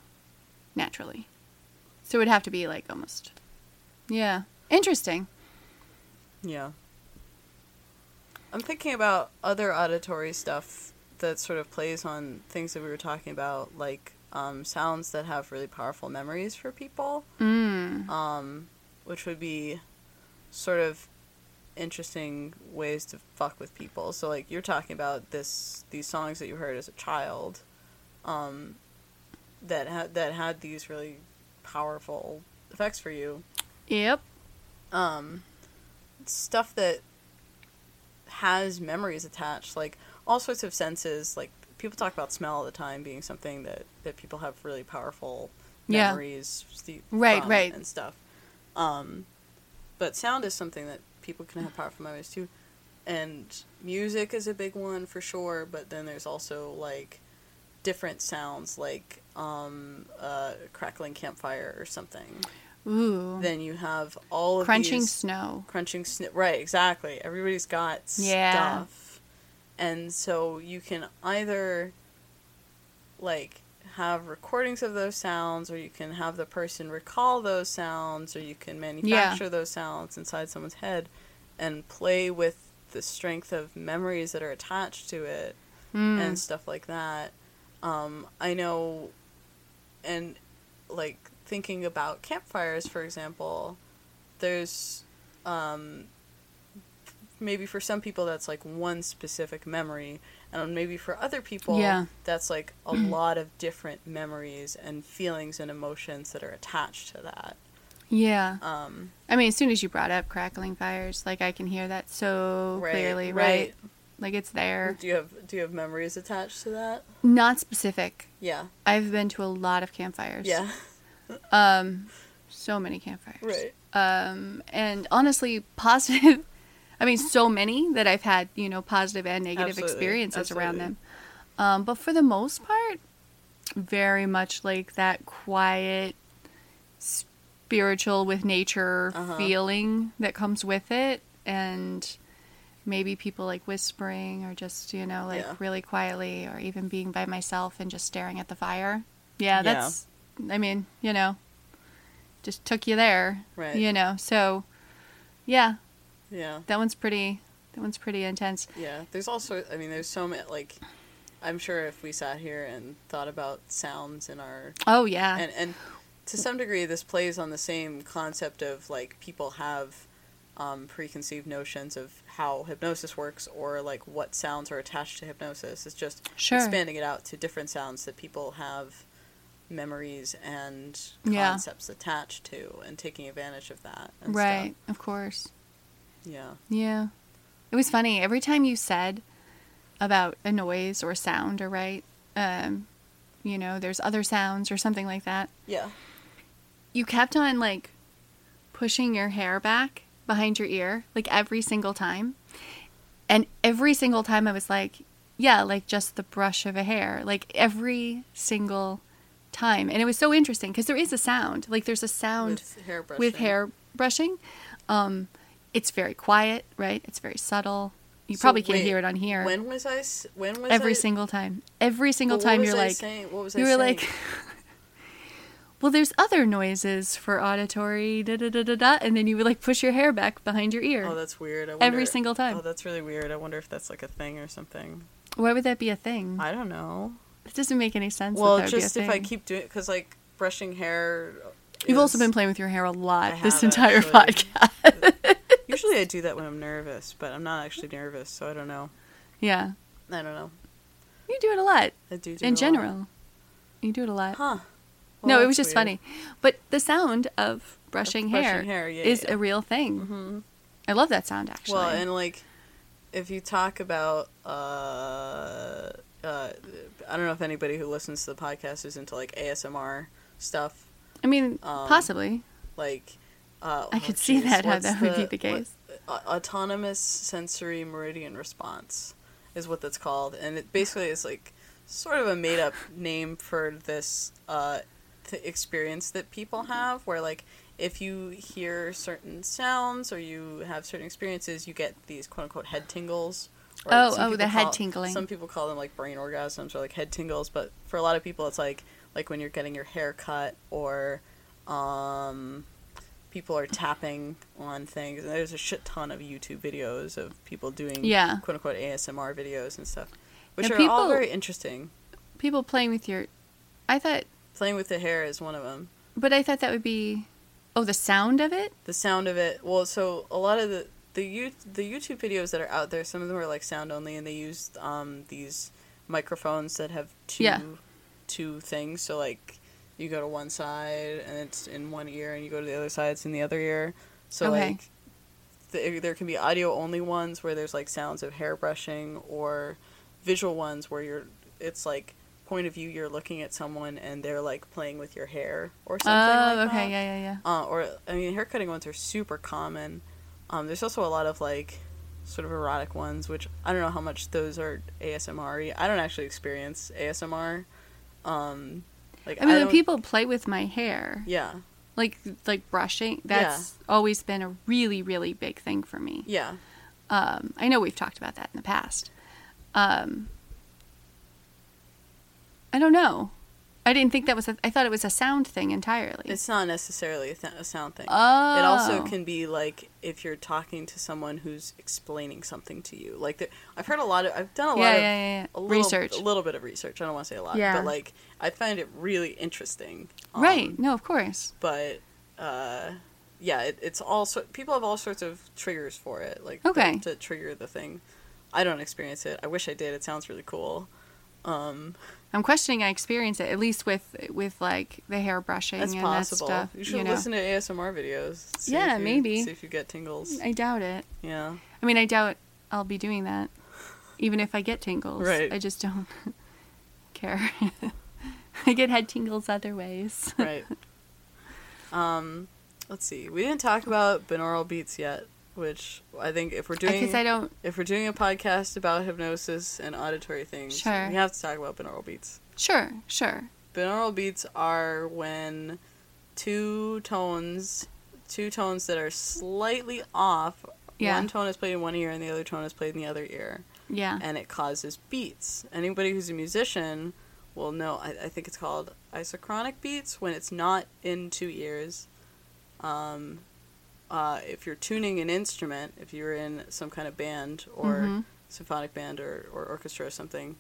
naturally. So it would have to be like almost. Yeah. Interesting. Yeah. I'm thinking about other auditory stuff that sort of plays on things that we were talking about, like um, sounds that have really powerful memories for people, mm. um, which would be sort of interesting ways to fuck with people. So, like, you're talking about this, these songs that you heard as a child, um, that had that had these really powerful effects for you. Yep. Um, stuff that has memories attached, like all sorts of senses, like people talk about smell all the time being something that that people have really powerful yeah. memories st- right from right and stuff, um but sound is something that people can have powerful memories too, and music is a big one for sure, but then there's also like different sounds, like um uh crackling campfire or something. Ooh. Then you have all of crunching these... Crunching snow. Crunching snow. Right, exactly. Everybody's got yeah. stuff. And so you can either, like, have recordings of those sounds, or you can have the person recall those sounds, or you can manufacture yeah. those sounds inside someone's head and play with the strength of memories that are attached to it mm. and stuff like that. Um, I know... And, like... thinking about campfires, for example, there's um maybe for some people that's like one specific memory, and maybe for other people yeah. that's like a lot of different memories and feelings and emotions that are attached to that. Yeah. Um I mean, as soon as you brought up crackling fires, like I can hear that so right, clearly, right? right? Like it's there. Do you have do you have memories attached to that? Not specific. Yeah. I've been to a lot of campfires. Yeah. Um, so many campfires. Right. Um, and honestly, positive, I mean, so many that I've had, you know, positive and negative Absolutely. experiences Absolutely. around them. Um, but for the most part, very much like that quiet, spiritual with nature uh-huh. feeling that comes with it. And maybe people like whispering or just, you know, like yeah. really quietly, or even being by myself and just staring at the fire. Yeah, that's... Yeah. I mean, you know, just took you there, right? You know, so yeah, yeah, that one's pretty That one's pretty intense. Yeah, there's also, I mean, there's so many, like, I'm sure if we sat here and thought about sounds in our... Oh, yeah. And, and to some degree, this plays on the same concept of, like, people have um, preconceived notions of how hypnosis works or, like, what sounds are attached to hypnosis. It's just sure. expanding it out to different sounds that people have memories and yeah. concepts attached to and taking advantage of that. And right, stuff. Of course. Yeah. Yeah. It was funny. Every time you said... about a noise or sound or right um you know there's other sounds or something like that, yeah you kept on like pushing your hair back behind your ear like every single time, and every single time I was like, yeah like just the brush of a hair, like every single time. And it was so interesting because there is a sound, like there's a sound with hair brushing, with hair brushing. Um it's very quiet, right? It's very subtle. You probably so, can't wait, hear it on here. When was I? When was every I, single time? Every single well, time you're I like, saying? What was I you were saying? Like, well, there's other noises for auditory da da da da da, and then you would like push your hair back behind your ear. Oh, that's weird. I wonder, every single time. Oh, that's really weird. I wonder if that's like a thing or something. Why would that be a thing? I don't know. It doesn't make any sense. Well, that that just would be a if thing. I keep doing it, because like brushing hair. Is, You've also been playing with your hair a lot I this entire actually. Podcast. Usually I do that when I'm nervous, but I'm not actually nervous, so I don't know. Yeah. I don't know. You do it a lot. I do do it a lot. In general. You do it a lot. Huh. Well, no, it was just weird. Funny. But the sound of brushing, brushing hair, hair yeah, is yeah. a real thing. Mm-hmm. I love that sound, actually. Well, and, like, if you talk about, uh, uh, I don't know if anybody who listens to the podcast is into, like, A S M R stuff. I mean, um, possibly. Like... Uh, I oh, could geez. see that, What's how that the, would be the case. What, uh, autonomous sensory meridian response is what that's called. And it basically is like sort of a made-up name for this uh, th- experience that people have where, like, if you hear certain sounds or you have certain experiences, you get these quote-unquote head tingles. Or oh, oh the head call, tingling. Some people call them, like, brain orgasms or, like, head tingles. But for a lot of people, it's like, like when you're getting your hair cut or... um. people are tapping on things. And there's a shit ton of YouTube videos of people doing yeah. quote-unquote A S M R videos and stuff, which now are people, all very interesting. People playing with your... I thought... Playing with the hair is one of them. But I thought that would be... Oh, the sound of it? The sound of it. Well, so a lot of the... The, U, the YouTube videos that are out there, some of them are like sound only, and they use um, these microphones that have two yeah. two things. So like... You go to one side, and it's in one ear, and you go to the other side, it's in the other ear. So, okay. like, th- there can be audio-only ones where there's, like, sounds of hair brushing, or visual ones where you're, it's, like, point of view, you're looking at someone, and they're, like, playing with your hair, or something oh, like okay. that. Oh, okay, yeah, yeah, yeah. Uh, or, I mean, haircutting ones are super common. Um, there's also a lot of, like, sort of erotic ones, which I don't know how much those are A S M R-y. I don't actually experience A S M R. Um... Like, I mean, I when people play with my hair. Yeah. Like, like brushing, that's yeah. always been a really, really big thing for me. Yeah. Um, I know we've talked about that in the past. Um, I don't know. I didn't think that was a... I thought it was a sound thing entirely. It's not necessarily a, th- a sound thing. Oh. It also can be, like, if you're talking to someone who's explaining something to you. Like, there, I've heard a lot of... I've done a yeah, lot yeah, of... Yeah, yeah. A little, research. A little bit of research. I don't want to say a lot. Yeah. But, like, I find it really interesting. Um, right. No, of course. But, uh, yeah, it, it's all... So- people have all sorts of triggers for it. Like, okay. the, to trigger the thing. I don't experience it. I wish I did. It sounds really cool. Um... I'm questioning I experience it, at least with, with like, the hair brushing That's and possible. That stuff. You should you know. listen to A S M R videos. See yeah, if you, maybe. See if you get tingles. I doubt it. Yeah. I mean, I doubt I'll be doing that, even if I get tingles. Right. I just don't care. I get head tingles other ways. Right. Um, let's see. We didn't talk about binaural beats yet, which I think if we're doing I I don't... if we're doing a podcast about hypnosis and auditory things, sure. we have to talk about binaural beats. Sure, sure. Binaural beats are when two tones, two tones that are slightly off. Yeah. One tone is played in one ear and the other tone is played in the other ear. Yeah. And it causes beats. Anybody who's a musician will know. I, I think it's called isochronic beats when it's not in two ears. Um. uh, if you're tuning an instrument, if you're in some kind of band or mm-hmm. symphonic band or, or orchestra or something,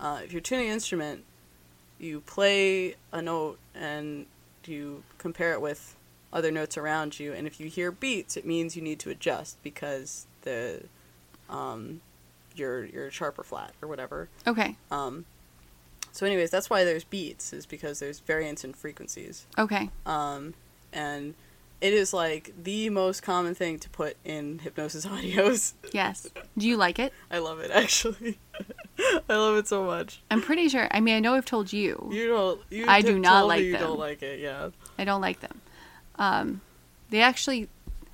uh, if you're tuning an instrument, you play a note and you compare it with other notes around you. And if you hear beats, it means you need to adjust because the um, you're you're sharp or flat or whatever. Okay. Um. So, anyways, that's why there's beats, is because there's variance in frequencies. Okay. Um, and it is like the most common thing to put in hypnosis audios. Yes. Do you like it? I love it, actually. I love it so much. I'm pretty sure. I mean, I know I've told you. You don't. You I do not like them. You don't like it. Yeah. I don't like them. Um, they actually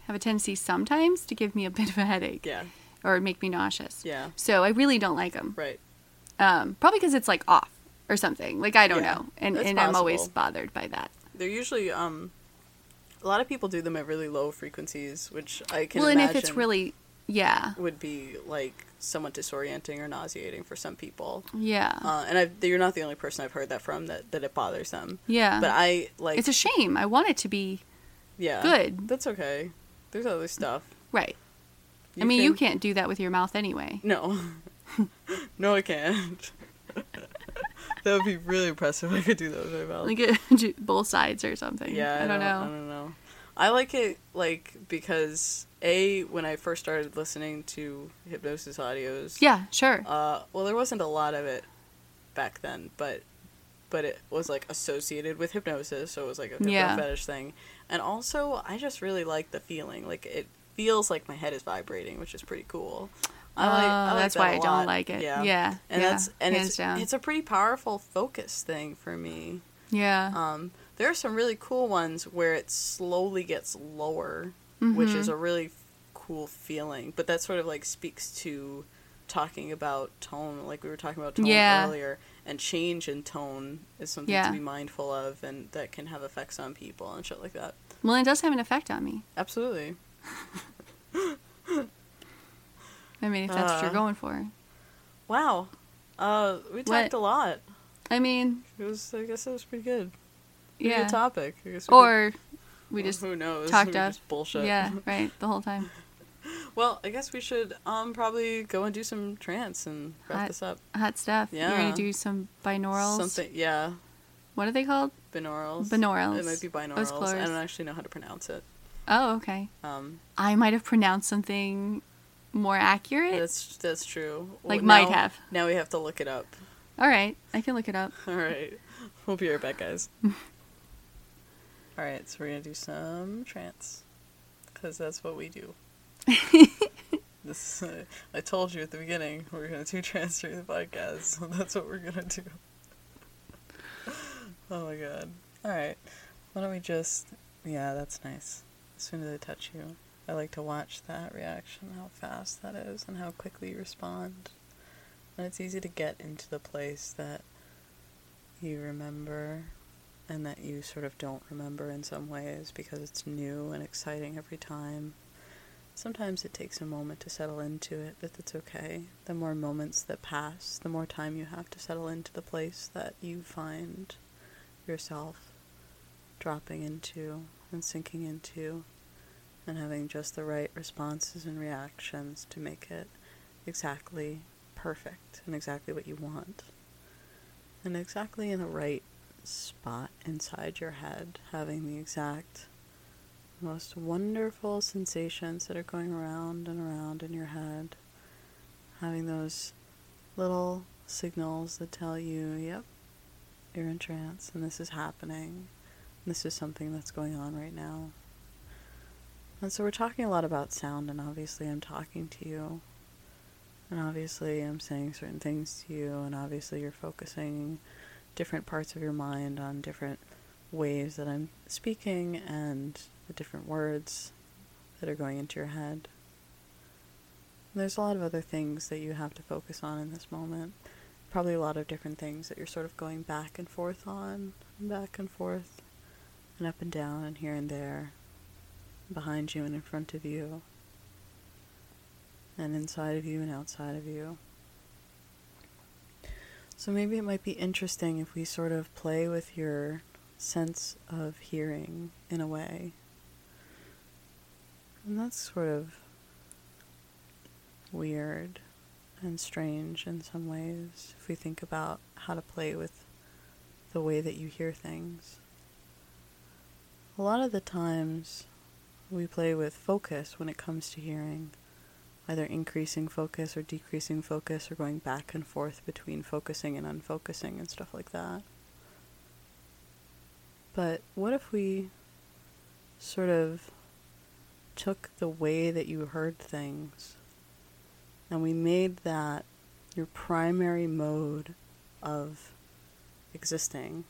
have a tendency sometimes to give me a bit of a headache. Yeah. Or make me nauseous. Yeah. So I really don't like them. Right. Um, probably because it's like off or something. Like, I don't yeah, know. And and possible. I'm always bothered by that. They're usually, um, a lot of people do them at really low frequencies, which I can well, imagine. Well, and if it's really, yeah. would be like somewhat disorienting or nauseating for some people. Yeah. Uh, and I've, you're not the only person I've heard that from, that, that it bothers them. Yeah. But I, like... It's a shame. I want it to be yeah, good. That's okay. There's other stuff. Right. You I mean, can... you can't do that with your mouth anyway. No. No, I can't. That would be really impressive if I could do that with my mouth. Like it, both sides or something. Yeah, I, I don't know. know. I don't know. I like it, like, because, A, when I first started listening to hypnosis audios... Yeah, sure. Uh, well, there wasn't a lot of it back then, but but it was, like, associated with hypnosis, so it was, like, a hypno yeah. fetish thing. And also, I just really like the feeling. Like, it feels like my head is vibrating, which is pretty cool. I like, I like that's that why I lot. don't like it. Yeah, yeah, and yeah. that's and Hands it's down. it's a pretty powerful focus thing for me. Yeah. Um, there are some really cool ones where it slowly gets lower, mm-hmm. which is a really f- cool feeling. But that sort of like speaks to talking about tone, like we were talking about tone yeah. earlier, and change in tone is something yeah. to be mindful of, and that can have effects on people and shit like that. Well, it does have an effect on me. Absolutely. I mean, if that's uh, what you're going for. Wow. Uh, we talked what? a lot. I mean... It was. I guess it was pretty good. Pretty yeah. good topic. I guess we or could, we well, just who knows? talked we up. Just bullshit. Yeah, right. The whole time. Well, I guess we should um probably go and do some trance and wrap hot, this up. Hot stuff. Yeah. You're going to do some binaurals? Something, yeah. What are they called? Binaurals. Binaurals. It might be binaurals. I don't actually know how to pronounce it. Oh, okay. Um, I might have pronounced something... more accurate. That's that's true. Like well, might now, have. Now we have to look it up. All right, I can look it up. All right, we'll be right back, guys. All right, so we're gonna do some trance because that's what we do. This uh, I told you at the beginning we're gonna do trance during the podcast, so that's what we're gonna do. Oh my god! All right, why don't we just? Yeah, that's nice. As soon as I touch you. I like to watch that reaction, how fast that is, and how quickly you respond. And it's easy to get into the place that you remember and that you sort of don't remember in some ways because it's new and exciting every time. Sometimes it takes a moment to settle into it, but that's okay. The more moments that pass, the more time you have to settle into the place that you find yourself dropping into and sinking into. And having just the right responses and reactions to make it exactly perfect and exactly what you want. And exactly in the right spot inside your head, having the exact most wonderful sensations that are going around and around in your head. Having those little signals that tell you, yep, you're in trance and this is happening. This is something that's going on right now. And so we're talking a lot about sound, and obviously I'm talking to you, and obviously I'm saying certain things to you, and obviously you're focusing different parts of your mind on different ways that I'm speaking and the different words that are going into your head. And there's a lot of other things that you have to focus on in this moment, probably a lot of different things that you're sort of going back and forth on, and back and forth, and up and down, and here and there. Behind you and in front of you and inside of you and outside of you. So maybe it might be interesting if we sort of play with your sense of hearing in a way. And that's sort of weird and strange in some ways, if we think about how to play with the way that you hear things. A lot of the times we play with focus when it comes to hearing, either increasing focus or decreasing focus or going back and forth between focusing and unfocusing and stuff like that. But what if we sort of took the way that you heard things and we made that your primary mode of existing?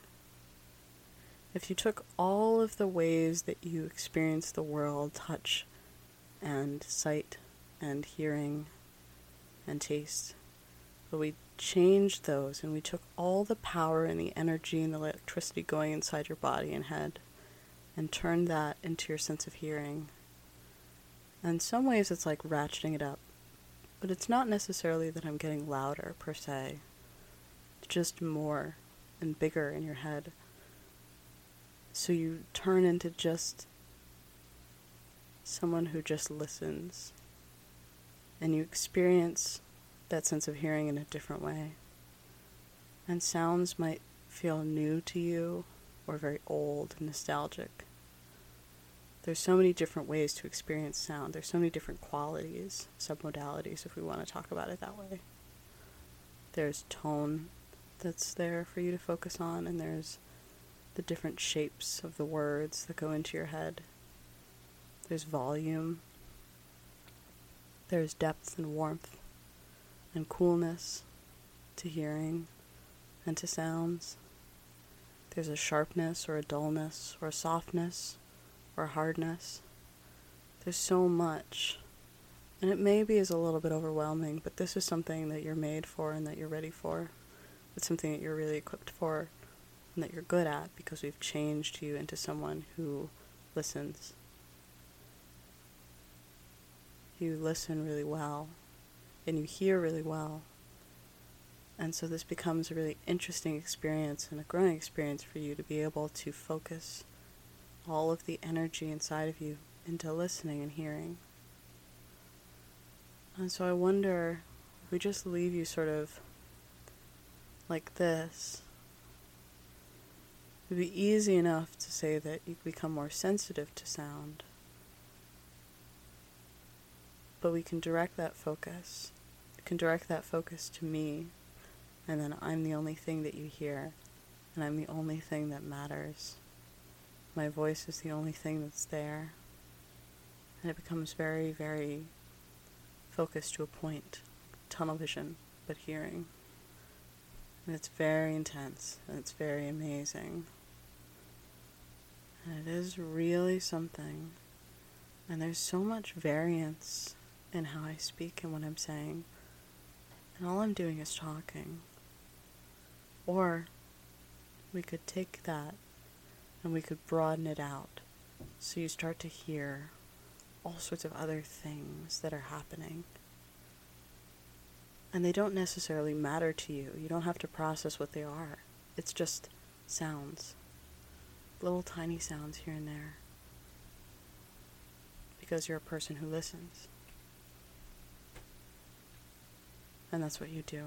If you took all of the ways that you experience the world, touch and sight and hearing and taste, but we changed those and we took all the power and the energy and the electricity going inside your body and head and turned that into your sense of hearing. In some ways it's like ratcheting it up, but it's not necessarily that I'm getting louder per se, just more and bigger in your head. So you turn into just someone who just listens, and you experience that sense of hearing in a different way. And sounds might feel new to you or very old and nostalgic. There's so many different ways to experience sound. There's so many different qualities, submodalities, if we want to talk about it that way. There's tone that's there for you to focus on, and there's the different shapes of the words that go into your head. There's volume. There's depth and warmth and coolness to hearing and to sounds. There's a sharpness or a dullness or a softness or a hardness. There's so much. And it maybe is a little bit overwhelming, but this is something that you're made for and that you're ready for. It's something that you're really equipped for and that you're good at, because we've changed you into someone who listens. You listen really well, and you hear really well. And so this becomes a really interesting experience and a growing experience for you to be able to focus all of the energy inside of you into listening and hearing. And so I wonder if we just leave you sort of like this. It would be easy enough to say that you become more sensitive to sound. But we can direct that focus. You can direct that focus to me, and then I'm the only thing that you hear, and I'm the only thing that matters. My voice is the only thing that's there. And it becomes very, very focused to a point. Tunnel vision, but hearing. And it's very intense, and it's very amazing. And it is really something. And there's so much variance in how I speak and what I'm saying. And all I'm doing is talking. Or we could take that and we could broaden it out. So you start to hear all sorts of other things that are happening. And they don't necessarily matter to you. You don't have to process what they are. It's just sounds. Little tiny sounds here and there. Because you're a person who listens. And that's what you do.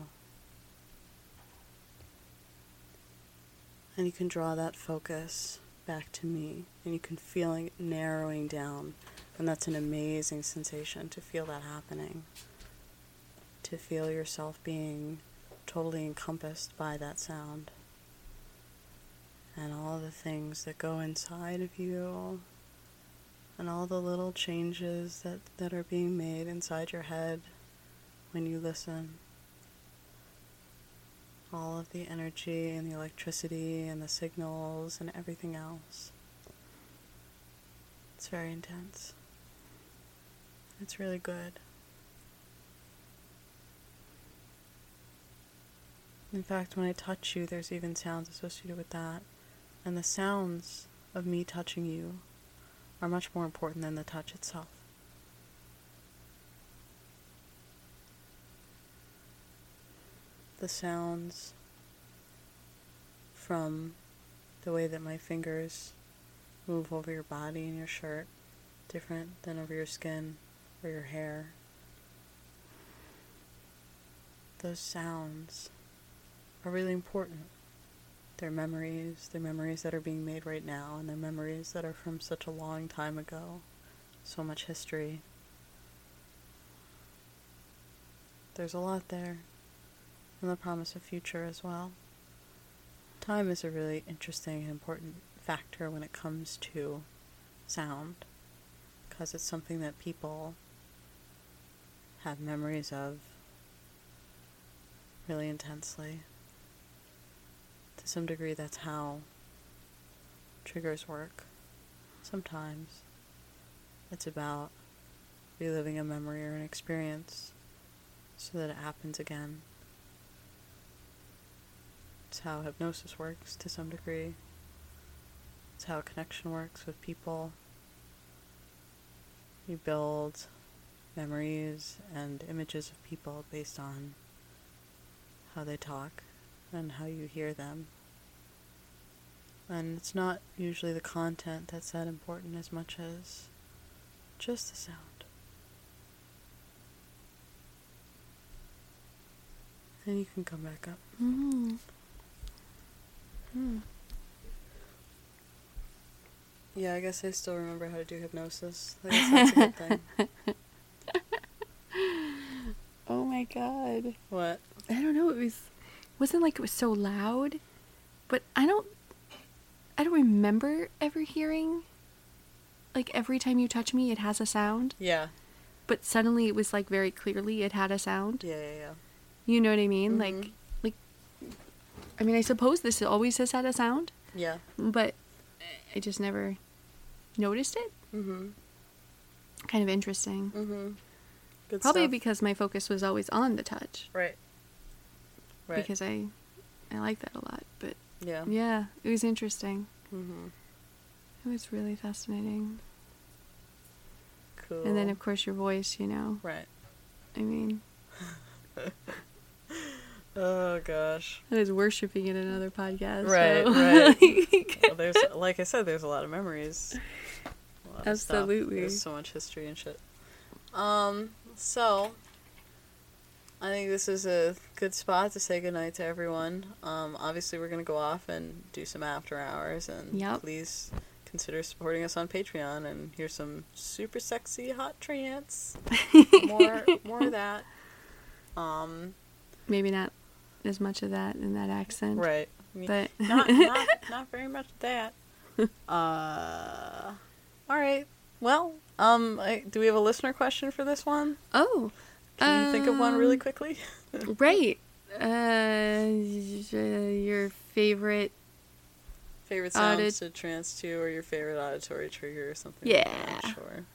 And you can draw that focus back to me, and you can feel it narrowing down, and that's an amazing sensation to feel that happening, to feel yourself being totally encompassed by that sound and all the things that go inside of you. And all the little changes that, that are being made inside your head when you listen. All of the energy and the electricity and the signals and everything else. It's very intense. It's really good. In fact, when I touch you, there's even sounds associated with that. And the sounds of me touching you are much more important than the touch itself. The sounds from the way that my fingers move over your body and your shirt different than over your skin or your hair. Those sounds are really important. They're memories, they're memories that are being made right now, and they're memories that are from such a long time ago, so much history. There's a lot there, and the promise of future as well. Time is a really interesting and important factor when it comes to sound, because it's something that people have memories of really intensely. To some degree, that's how triggers work. Sometimes it's about reliving a memory or an experience so that it happens again. It's how hypnosis works to some degree. It's how connection works with people. You build memories and images of people based on how they talk and how you hear them. And it's not usually the content that's that important as much as just the sound. And you can come back up. Mm-hmm. Mm. Yeah, I guess I still remember how to do hypnosis. I guess that's a good thing. Oh my god. What? I don't know, it was... wasn't like it was so loud, but I don't, I don't remember ever hearing, like, every time you touch me, it has a sound. Yeah. But suddenly it was, like, very clearly it had a sound. Yeah, yeah, yeah. You know what I mean? Mm-hmm. Like, like, I mean, I suppose this always has had a sound. Yeah. But I just never noticed it. Mm-hmm. Kind of interesting. Mm-hmm. Good Probably stuff. Because my focus was always on the touch. Right. Right. Because I, I like that a lot, but yeah, yeah, it was interesting. Mm-hmm. It was really fascinating. Cool. And then, of course, your voice, you know. Right. I mean. Oh gosh. I was worshiping in another podcast. Right, so. Right. Well, there's, like I said, there's a lot of memories. Lot Absolutely. Of there's so much history and shit. Um. So. I think this is a good spot to say goodnight to everyone. Um, obviously, we're going to go off and do some after hours. And yep. Please consider supporting us on Patreon and hear some super sexy hot trance. More more of that. Um, Maybe not as much of that in that accent. Right. But not, not, not very much of that. Uh, all right. Well, um, I, do we have a listener question for this one? Oh, Can you um, think of one really quickly? Right. Uh, your favorite... Favorite sounds audit- to trance to, or your favorite auditory trigger or something. Yeah. Like that, sure.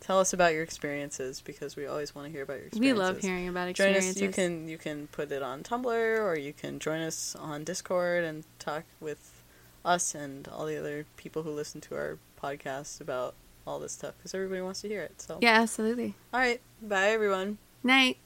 Tell us about your experiences, because we always want to hear about your experiences. We love hearing about experiences. Join us, you can, you can put it on Tumblr, or you can join us on Discord and talk with us and all the other people who listen to our podcast about all this stuff, because everybody wants to hear it. So yeah, absolutely. All right. Bye, everyone. Night.